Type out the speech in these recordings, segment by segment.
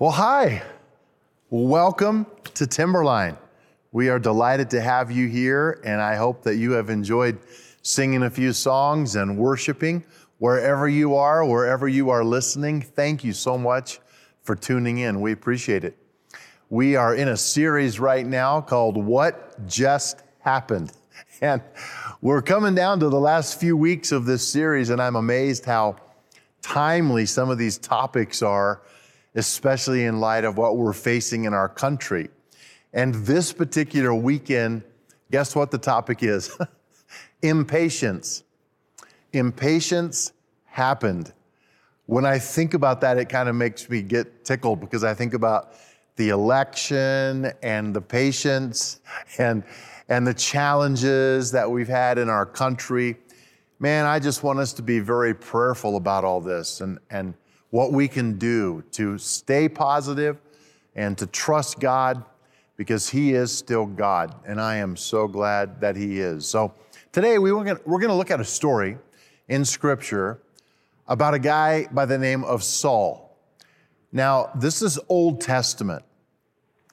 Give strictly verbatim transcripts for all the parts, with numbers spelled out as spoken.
Well, hi. Welcome to Timberline. We are delighted to have you here, and I hope that you have enjoyed singing a few songs and worshiping. Wherever you are, wherever you are listening, thank you so much for tuning in. We appreciate it. We are in a series right now called What Just Happened. And we're coming down to the last few weeks of this series, and I'm amazed how timely some of these topics are, especially in light of what we're facing in our country. And this particular weekend, guess what the topic is? Impatience. Impatience happened. When I think about that, it kind of makes me get tickled because I think about the election and the patience and and the challenges that we've had in our country. Man, I just want us to be very prayerful about all this and, and what we can do to stay positive and to trust God because He is still God. And I am so glad that He is. So today we were gonna, we're going to look at a story in Scripture about a guy by the name of Saul. Now, this is Old Testament.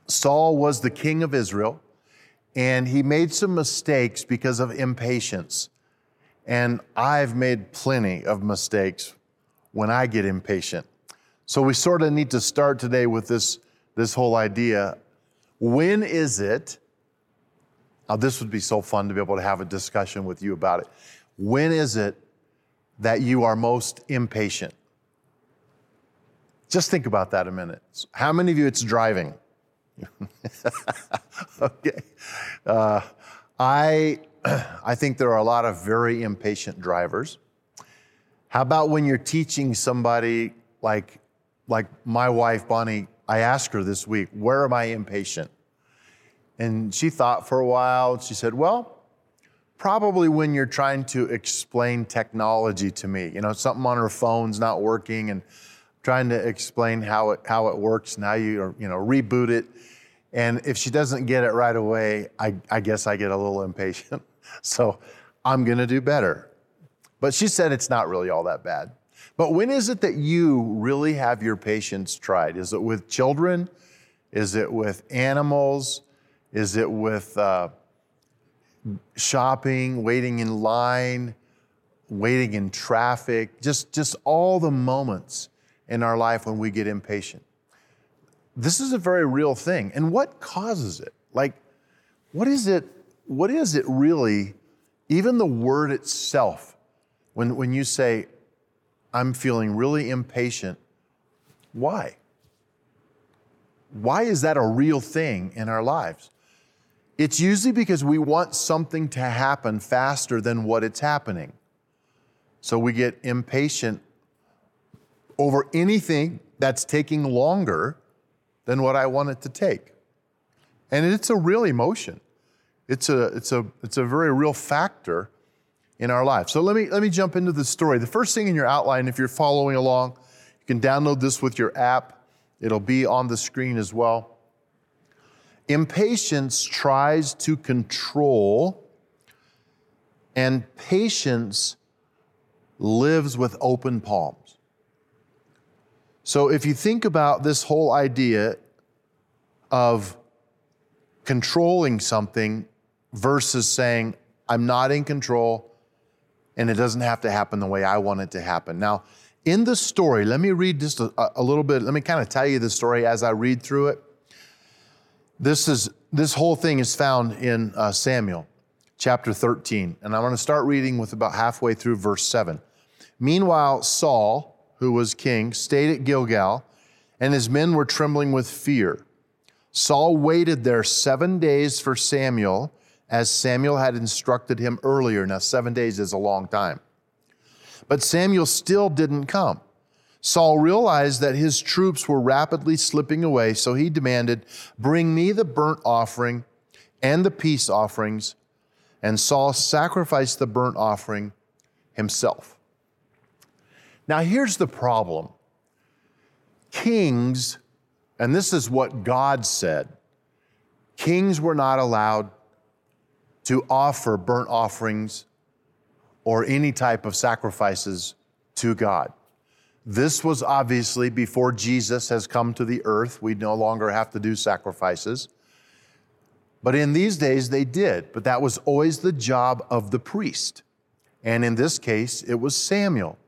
Saul was the king of Israel, and he made some mistakes because of impatience. And I've made plenty of mistakes when I get impatient. So we sort of need to start today with this, this whole idea. When is it, now this would be so fun to be able to have a discussion with you about it. When is it that you are most impatient? Just think about that a minute. How many of you it's driving? Okay. Uh, I... I think there are a lot of very impatient drivers. How about when you're teaching somebody, like, like my wife, Bonnie? I asked her this week, where am I impatient? And she thought for a while, and she said, well, probably when you're trying to explain technology to me. You know, something on her phone's not working, and trying to explain how it, how it works, and how you, you know, reboot it. And if she doesn't get it right away, I, I guess I get a little impatient. So I'm going to do better. But she said it's not really all that bad. But when is it that you really have your patience tried? Is it with children? Is it with animals? Is it with uh, shopping, waiting in line, waiting in traffic? Just, just all the moments in our life when we get impatient. This is a very real thing. And what causes it? Like, what is it? What is it really, even the word itself, when, when you say, I'm feeling really impatient, why? Why is that a real thing in our lives? It's usually because we want something to happen faster than what it's happening. So we get impatient over anything that's taking longer than what I want it to take. And it's a real emotion. It's a, it's a, it's a very real factor in our life. So let me, let me jump into the story. The first thing in your outline, if you're following along, you can download this with your app. It'll be on the screen as well. Impatience tries to control, and patience lives with open palms. So if you think about this whole idea of controlling something versus saying, I'm not in control and it doesn't have to happen the way I want it to happen. Now, in the story, let me read just a, a little bit. Let me kind of tell you the story as I read through it. This is this whole thing is found in uh, Samuel chapter thirteen. And I'm going to start reading with about halfway through verse seven. Meanwhile, Saul, who was king, stayed at Gilgal, and his men were trembling with fear. Saul waited there seven days for Samuel, as Samuel had instructed him earlier. Now, seven days is a long time. But Samuel still didn't come. Saul realized that his troops were rapidly slipping away, so he demanded, "Bring me the burnt offering and the peace offerings." And Saul sacrificed the burnt offering himself. Now, here's the problem. Kings, and this is what God said, kings were not allowed to offer burnt offerings or any type of sacrifices to God. This was obviously before Jesus has come to the earth. We no longer have to do sacrifices. But in these days, they did. But that was always the job of the priest. And in this case, it was Samuel.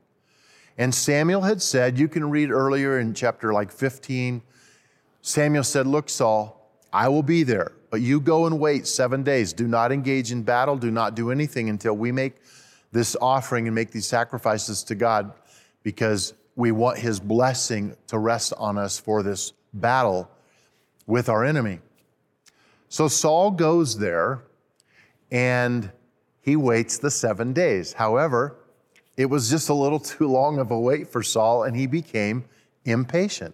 And Samuel had said, you can read earlier in chapter like fifteen, Samuel said, look, Saul, I will be there, but you go and wait seven days. Do not engage in battle. Do not do anything until we make this offering and make these sacrifices to God, because we want his blessing to rest on us for this battle with our enemy. So Saul goes there and he waits the seven days. However, it was just a little too long of a wait for Saul, and he became impatient.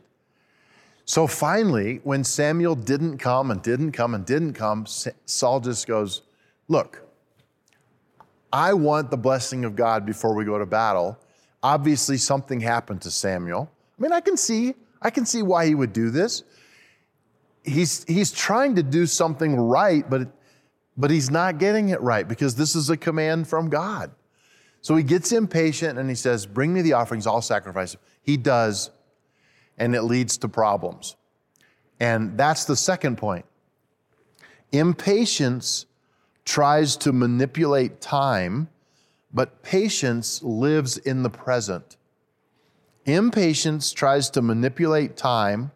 So finally, when Samuel didn't come and didn't come and didn't come, Saul just goes, look, I want the blessing of God before we go to battle. Obviously, something happened to Samuel. I mean, I can see, I can see why he would do this. He's, he's trying to do something right, but, but he's not getting it right because this is a command from God. So he gets impatient and he says, bring me the offerings, I'll sacrifice. He does, and it leads to problems. And that's the second point. Impatience tries to manipulate time, but patience lives in the present. Impatience tries to manipulate time.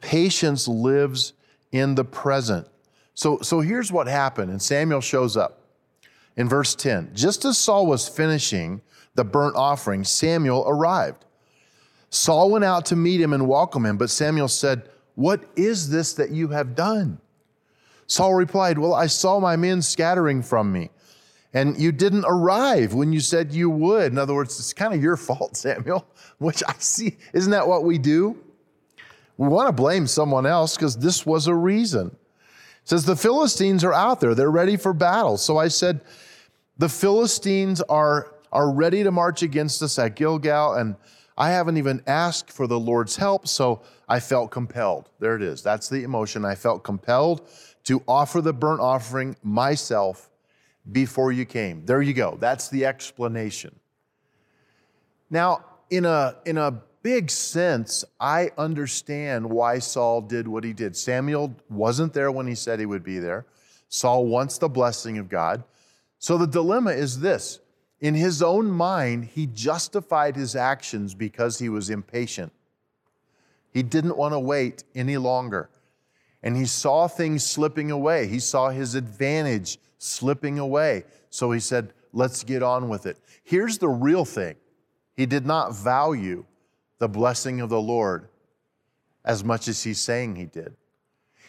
Patience lives in the present. So, so here's what happened, and Samuel shows up. In verse ten, just as Saul was finishing the burnt offering, Samuel arrived. Saul went out to meet him and welcome him, but Samuel said, what is this that you have done? Saul replied, well, I saw my men scattering from me, and you didn't arrive when you said you would. In other words, it's kind of your fault, Samuel, which I see. Isn't that what we do? We want to blame someone else because this was a reason. It says, the Philistines are out there. They're ready for battle. So I said, the Philistines are, are ready to march against us at Gilgal, and I haven't even asked for the Lord's help, so I felt compelled. There it is. That's the emotion. I felt compelled to offer the burnt offering myself before you came. There you go. That's the explanation. Now, in a, in a big sense, I understand why Saul did what he did. Samuel wasn't there when he said he would be there. Saul wants the blessing of God. So the dilemma is this. In his own mind, he justified his actions because he was impatient. He didn't want to wait any longer. And he saw things slipping away. He saw his advantage slipping away. So he said, let's get on with it. Here's the real thing. He did not value the blessing of the Lord as much as he's saying he did.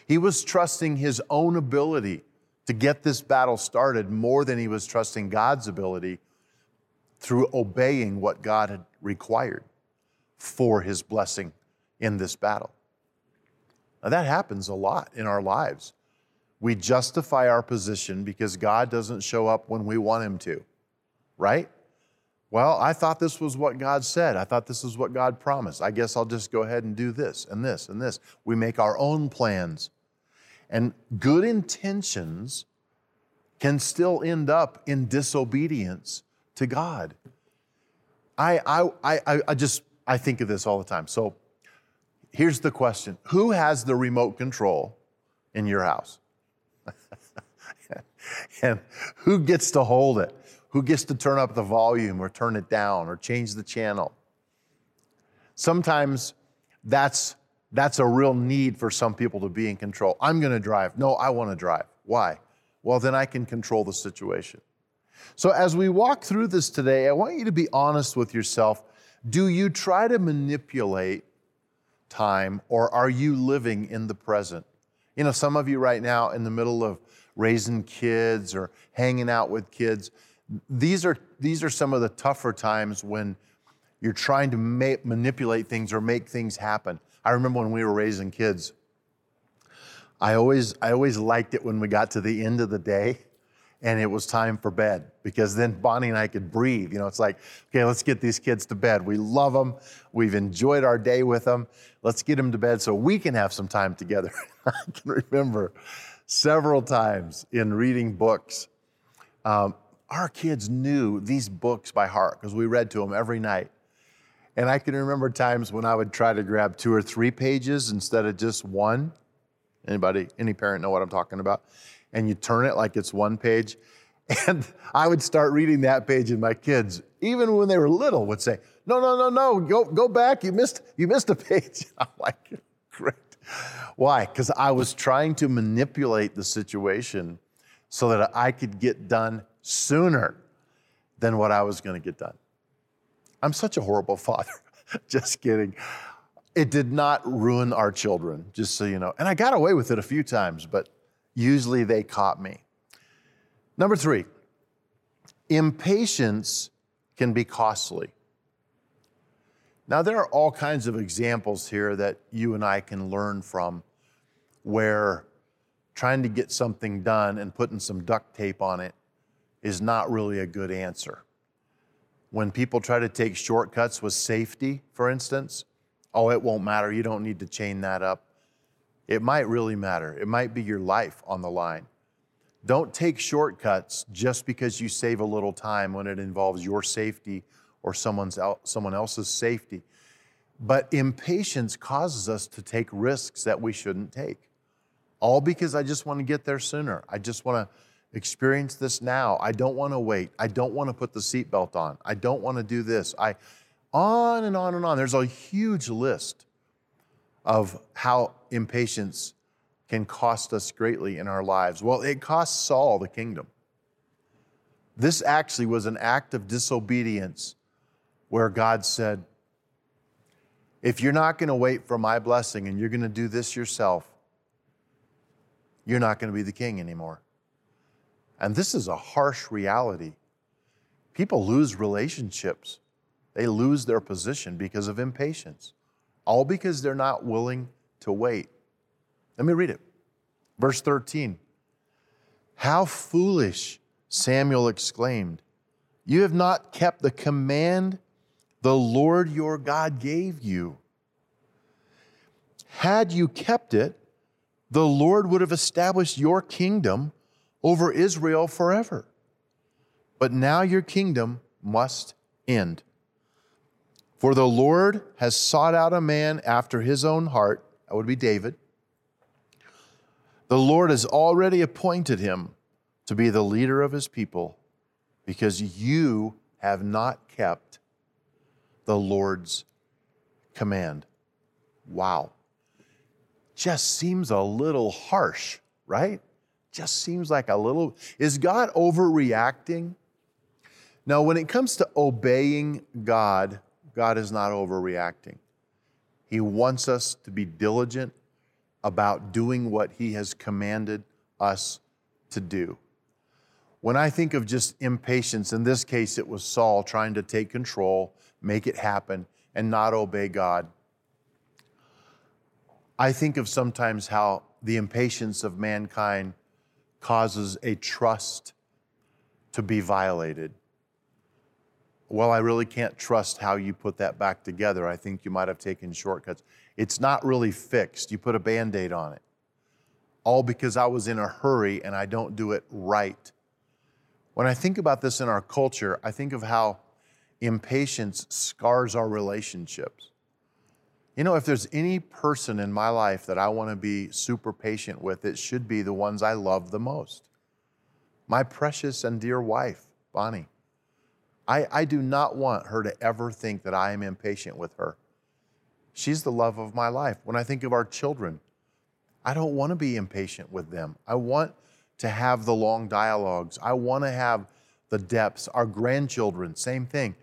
He was trusting his own ability to get this battle started more than he was trusting God's ability through obeying what God had required for his blessing in this battle. Now, that happens a lot in our lives. We justify our position because God doesn't show up when we want him to, right? Well, I thought this was what God said. I thought this was what God promised. I guess I'll just go ahead and do this and this and this. We make our own plans. And good intentions can still end up in disobedience to God. I, I, I, I just, I think of this all the time. So here's the question. Who has the remote control in your house? And who gets to hold it? Who gets to turn up the volume or turn it down or change the channel? Sometimes that's, that's a real need for some people to be in control. I'm going to drive. No, I want to drive. Why? Well, then I can control the situation. So as we walk through this today, I want you to be honest with yourself. Do you try to manipulate time, or are you living in the present? You know, some of you right now in the middle of raising kids or hanging out with kids, These are these are some of the tougher times when you're trying to ma- manipulate things or make things happen. I remember when we were raising kids, I always I always liked it when we got to the end of the day and it was time for bed, because then Bonnie and I could breathe. You know, it's like, okay, let's get these kids to bed. We love them. We've enjoyed our day with them. Let's get them to bed so we can have some time together. I can remember several times in reading books. Um, Our kids knew these books by heart because we read to them every night. And I can remember times when I would try to grab two or three pages instead of just one. Anybody, any parent know what I'm talking about? And you turn it like it's one page. And I would start reading that page, and my kids, even when they were little, would say, no, no, no, no, go, go back. You missed, you missed a page. I'm like, great. Why? Because I was trying to manipulate the situation so that I could get done sooner than what I was going to get done. I'm such a horrible father. Just kidding. It did not ruin our children, just so you know. And I got away with it a few times, but usually they caught me. Number three, impatience can be costly. Now, there are all kinds of examples here that you and I can learn from where trying to get something done and putting some duct tape on it is not really a good answer. When people try to take shortcuts with safety, for instance, oh, it won't matter. You don't need to chain that up. It might really matter. It might be your life on the line. Don't take shortcuts just because you save a little time when it involves your safety or someone's el- someone else's safety. But impatience causes us to take risks that we shouldn't take. All because I just want to get there sooner. I just want to experience this now. I don't want to wait. I don't want to put the seatbelt on. I don't want to do this. I, on and on and on. There's a huge list of how impatience can cost us greatly in our lives. Well, it cost Saul the kingdom. This actually was an act of disobedience where God said, if you're not going to wait for my blessing and you're going to do this yourself, you're not going to be the king anymore. And this is a harsh reality. People lose relationships. They lose their position because of impatience, all because they're not willing to wait. Let me read it. Verse thirteen. How foolish, Samuel exclaimed. You have not kept the command the Lord your God gave you. Had you kept it, the Lord would have established your kingdom over Israel forever. But now your kingdom must end. For the Lord has sought out a man after his own heart. That would be David. The Lord has already appointed him to be the leader of his people because you have not kept the Lord's command. Wow. Just seems a little harsh, right? Just seems like a little... Is God overreacting? Now, when it comes to obeying God, God is not overreacting. He wants us to be diligent about doing what he has commanded us to do. When I think of just impatience, in this case, it was Saul trying to take control, make it happen, and not obey God. I think of sometimes how the impatience of mankind causes a trust to be violated. Well, I really can't trust how you put that back together. I think you might have taken shortcuts. It's not really fixed. You put a Band-Aid on it. All because I was in a hurry and I don't do it right. When I think about this in our culture, I think of how impatience scars our relationships. You know, if there's any person in my life that I want to be super patient with, it should be the ones I love the most. My precious and dear wife, Bonnie. I, I do not want her to ever think that I am impatient with her. She's the love of my life. When I think of our children, I don't want to be impatient with them. I want to have the long dialogues. I want to have the depths. Our grandchildren, same thing.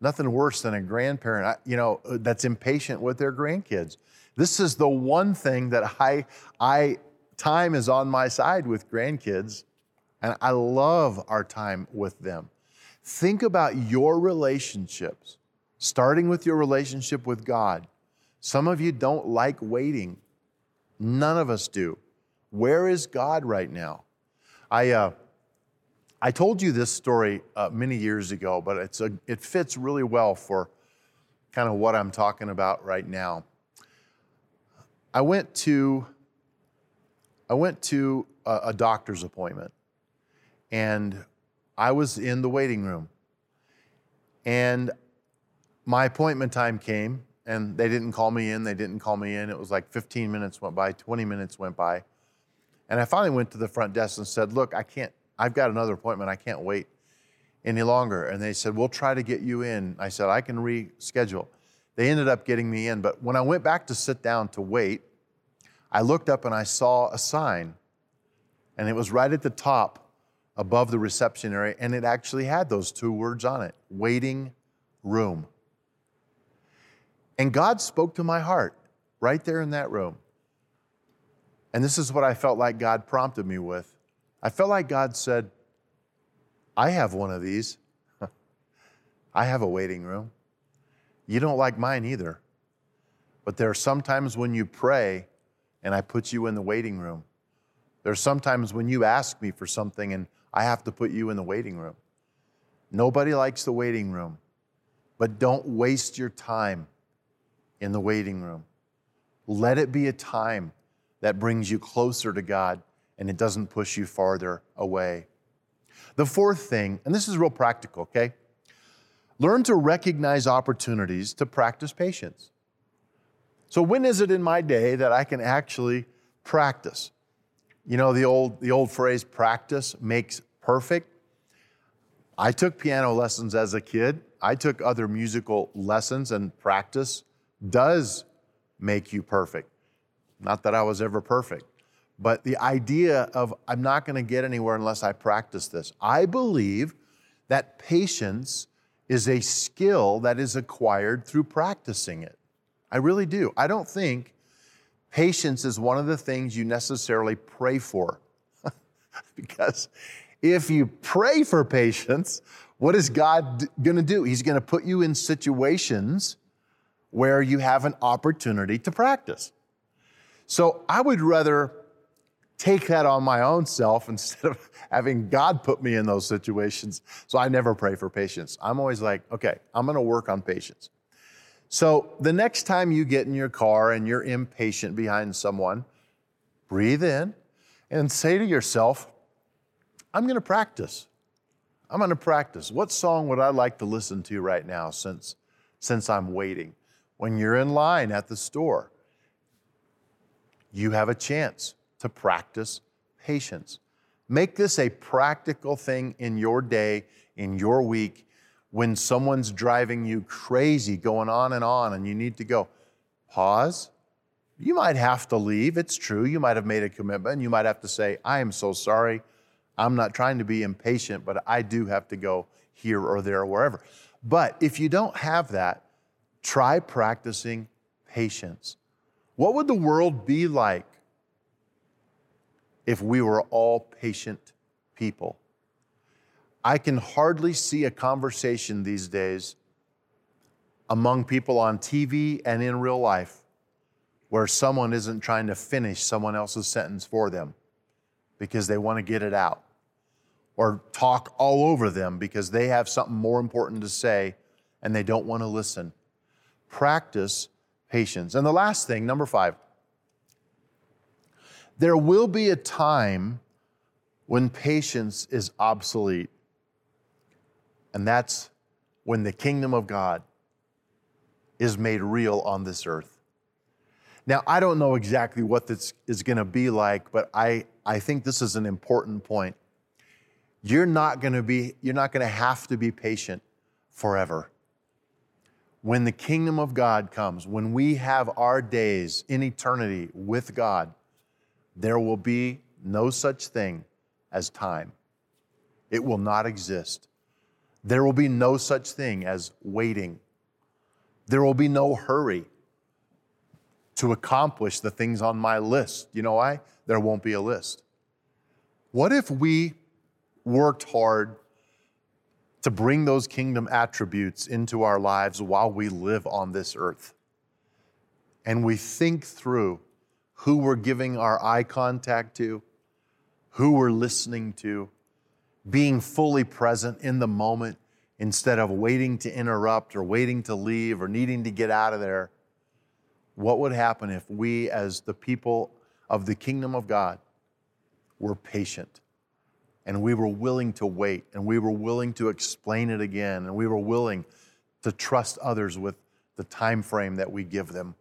Nothing worse than a grandparent, you know, that's impatient with their grandkids. This is the one thing that I, I, time is on my side with grandkids, and I love our time with them. Think about your relationships, starting with your relationship with God. Some of you don't like waiting. None of us do. Where is God right now? I uh, I told you this story uh, many years ago, but it's a, it fits really well for kind of what I'm talking about right now. I went to I went to a, a doctor's appointment, and I was in the waiting room, and my appointment time came and they didn't call me in. They didn't call me in. It was like fifteen minutes went by, twenty minutes went by. And I finally went to the front desk and said, look, I can't, I've got another appointment. I can't wait any longer. And they said, we'll try to get you in. I said, I can reschedule. They ended up getting me in. But when I went back to sit down to wait, I looked up and I saw a sign. And it was right at the top above the reception area. And it actually had those two words on it, waiting room. And God spoke to my heart right there in that room. And this is what I felt like God prompted me with. I felt like God said, I have one of these. I have a waiting room. You don't like mine either. But there are some times when you pray and I put you in the waiting room. There are some times when you ask me for something and I have to put you in the waiting room. Nobody likes the waiting room, but don't waste your time in the waiting room. Let it be a time that brings you closer to God and it doesn't push you farther away. The fourth thing, and this is real practical, okay? Learn to recognize opportunities to practice patience. So when is it in my day that I can actually practice? You know, the old, the old phrase, practice makes perfect. I took piano lessons as a kid. I took other musical lessons, and practice does make you perfect. Not that I was ever perfect. But the idea of I'm not going to get anywhere unless I practice this. I believe that patience is a skill that is acquired through practicing it. I really do. I don't think patience is one of the things you necessarily pray for. Because if you pray for patience, what is God going to do? He's going to put you in situations where you have an opportunity to practice. So I would rather take that on my own self instead of having God put me in those situations. So I never pray for patience. I'm always like, okay, I'm going to work on patience. So the next time you get in your car and you're impatient behind someone, breathe in and say to yourself, I'm going to practice. I'm going to practice. What song would I like to listen to right now since, since I'm waiting? When you're in line at the store, you have a chance to practice patience. Make this a practical thing in your day, in your week. When someone's driving you crazy, going on and on, and you need to go, pause. You might have to leave. It's true. You might have made a commitment. You might have to say, I am so sorry. I'm not trying to be impatient, but I do have to go here or there or wherever. But if you don't have that, try practicing patience. What would the world be like if we were all patient people? I can hardly see a conversation these days among people on T V and in real life where someone isn't trying to finish someone else's sentence for them because they want to get it out, or talk all over them because they have something more important to say and they don't want to listen. Practice patience. And the last thing, number five, there will be a time when patience is obsolete, and that's when the kingdom of God is made real on this earth. Now, I don't know exactly what this is going to be like, but I, I think this is an important point. You're not going to be, you're not going to have to be patient forever. When the kingdom of God comes, when we have our days in eternity with God, there will be no such thing as time. It will not exist. There will be no such thing as waiting. There will be no hurry to accomplish the things on my list. You know why? There won't be a list. What if we worked hard to bring those kingdom attributes into our lives while we live on this earth? And we think through who we're giving our eye contact to, who we're listening to, being fully present in the moment instead of waiting to interrupt or waiting to leave or needing to get out of there. What would happen if we, as the people of the kingdom of God, were patient and we were willing to wait and we were willing to explain it again and we were willing to trust others with the time frame that we give them.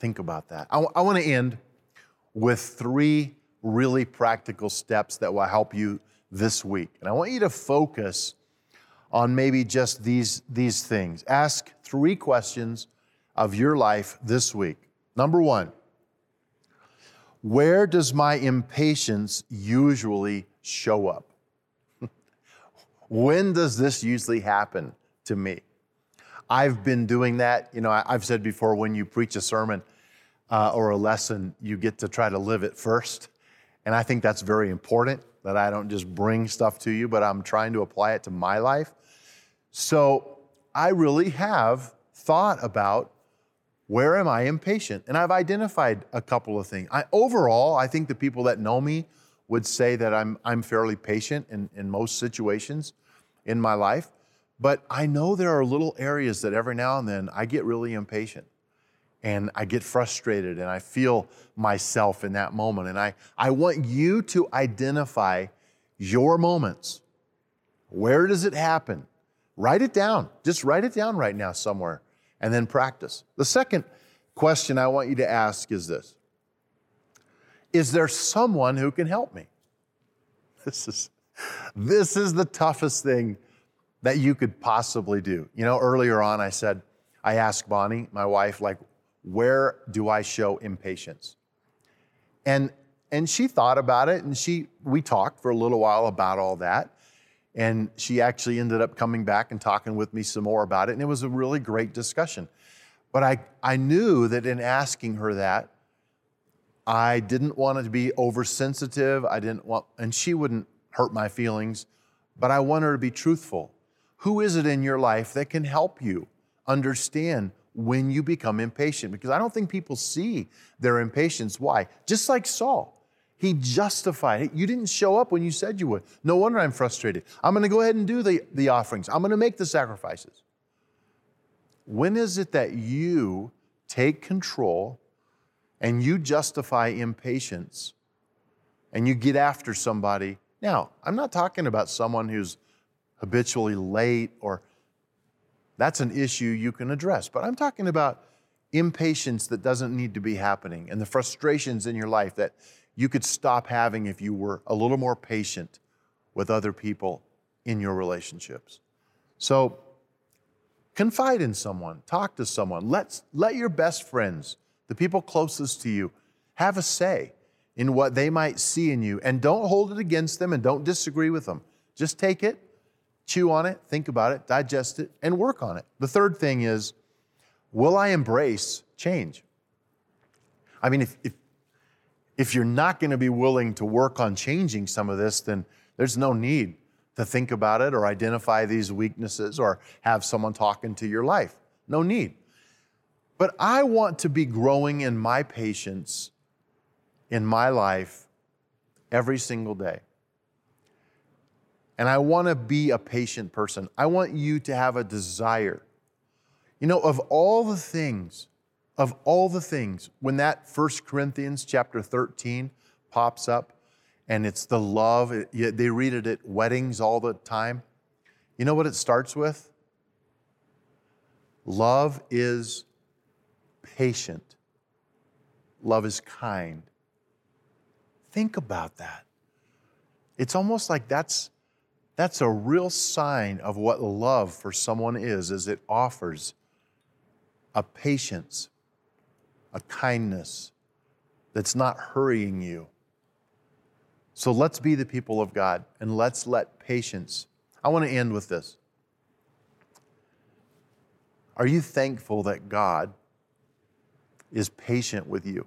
Think about that. I, w- I want to end with three really practical steps that will help you this week. And I want you to focus on maybe just these, these things. Ask three questions of your life this week. Number one, where does my impatience usually show up? When does this usually happen to me? I've been doing that. You know, I've said before, when you preach a sermon uh, or a lesson, you get to try to live it first. And I think that's very important, that I don't just bring stuff to you, but I'm trying to apply it to my life. So I really have thought about, where am I impatient? And I've identified a couple of things. I, overall, I think the people that know me would say that I'm I'm fairly patient in, in most situations in my life. But I know there are little areas that every now and then I get really impatient and I get frustrated and I feel myself in that moment. And I, I want you to identify your moments. Where does it happen? Write it down. Just write it down right now somewhere and then practice. The second question I want you to ask is this. Is there someone who can help me? This is, this is the toughest thing that you could possibly do. You know, earlier on I said, I asked Bonnie, my wife, like, where do I show impatience? And and she thought about it, and she we talked for a little while about all that. And she actually ended up coming back and talking with me some more about it, and it was a really great discussion. But I, I knew that in asking her that, I didn't want it to be oversensitive. I didn't want, and she wouldn't hurt my feelings, but I want her to be truthful. Who is it in your life that can help you understand when you become impatient? Because I don't think people see their impatience. Why? Just like Saul, he justified it. You didn't show up when you said you would. No wonder I'm frustrated. I'm going to go ahead and do the, the offerings. I'm going to make the sacrifices. When is it that you take control and you justify impatience and you get after somebody? Now, I'm not talking about someone who's habitually late, or that's an issue you can address. But I'm talking about impatience that doesn't need to be happening and the frustrations in your life that you could stop having if you were a little more patient with other people in your relationships. So confide in someone, talk to someone, let, let your best friends, the people closest to you, have a say in what they might see in you, and don't hold it against them and don't disagree with them. Just take it, chew on it, think about it, digest it, and work on it. The third thing is, will I embrace change? I mean, if if, if you're not going to be willing to work on changing some of this, then there's no need to think about it or identify these weaknesses or have someone talk into your life. No need. But I want to be growing in my patience in my life every single day. And I want to be a patient person. I want you to have a desire. You know, of all the things, of all the things, when that First Corinthians chapter thirteen pops up, and it's the love, it, they read it at weddings all the time. You know what it starts with? Love is patient. Love is kind. Think about that. It's almost like that's That's a real sign of what love for someone is, is it offers a patience, a kindness that's not hurrying you. So let's be the people of God, and let's let patience. I want to end with this. Are you thankful that God is patient with you?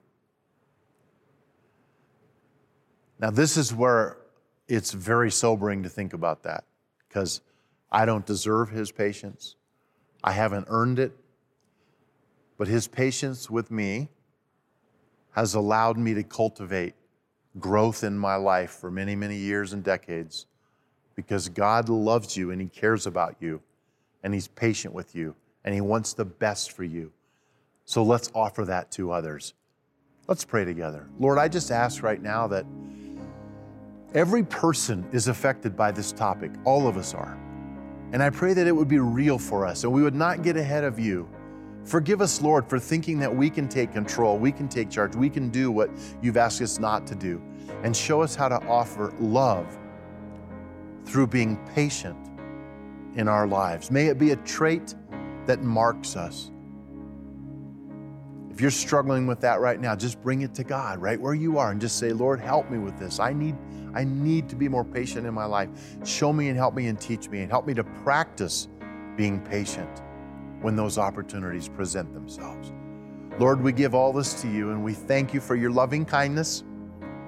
Now, this is where it's very sobering to think about that, because I don't deserve his patience. I haven't earned it. But his patience with me has allowed me to cultivate growth in my life for many, many years and decades, because God loves you and he cares about you and he's patient with you and he wants the best for you. So let's offer that to others. Let's pray together. Lord, I just ask right now that every person is affected by this topic. All of us are. And I pray that it would be real for us and we would not get ahead of you. Forgive us, Lord, for thinking that we can take control, we can take charge, we can do what you've asked us not to do. And show us how to offer love through being patient in our lives. May it be a trait that marks us. If you're struggling with that right now, just bring it to God right where you are and just say, Lord, help me with this. I need, I need to be more patient in my life. Show me and help me and teach me and help me to practice being patient when those opportunities present themselves. Lord, we give all this to you and we thank you for your loving kindness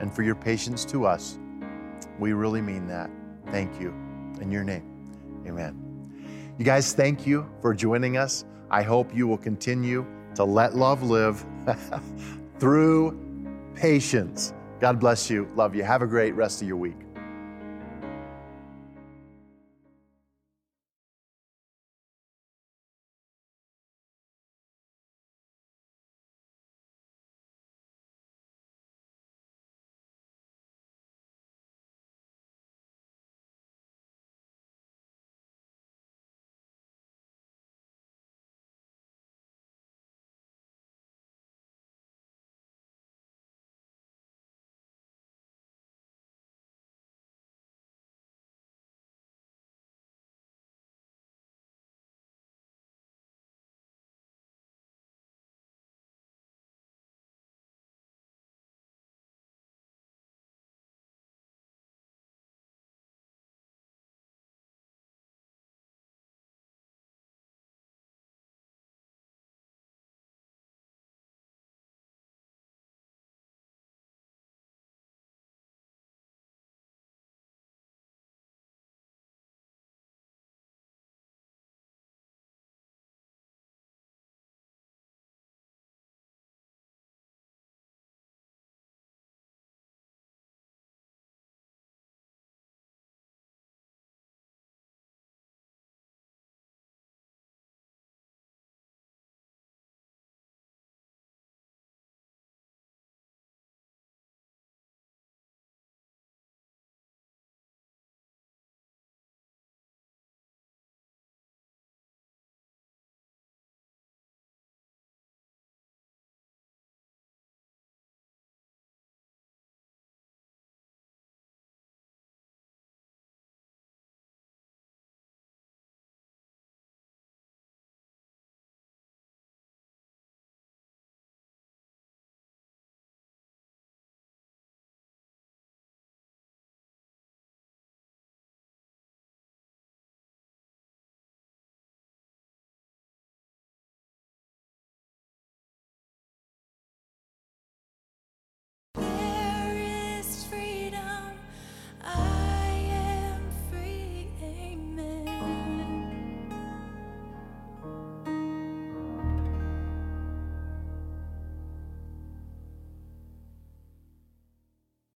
and for your patience to us. We really mean that. Thank you. In your name, amen. You guys, thank you for joining us. I hope you will continue to let love live through patience. God bless you. Love you. Have a great rest of your week.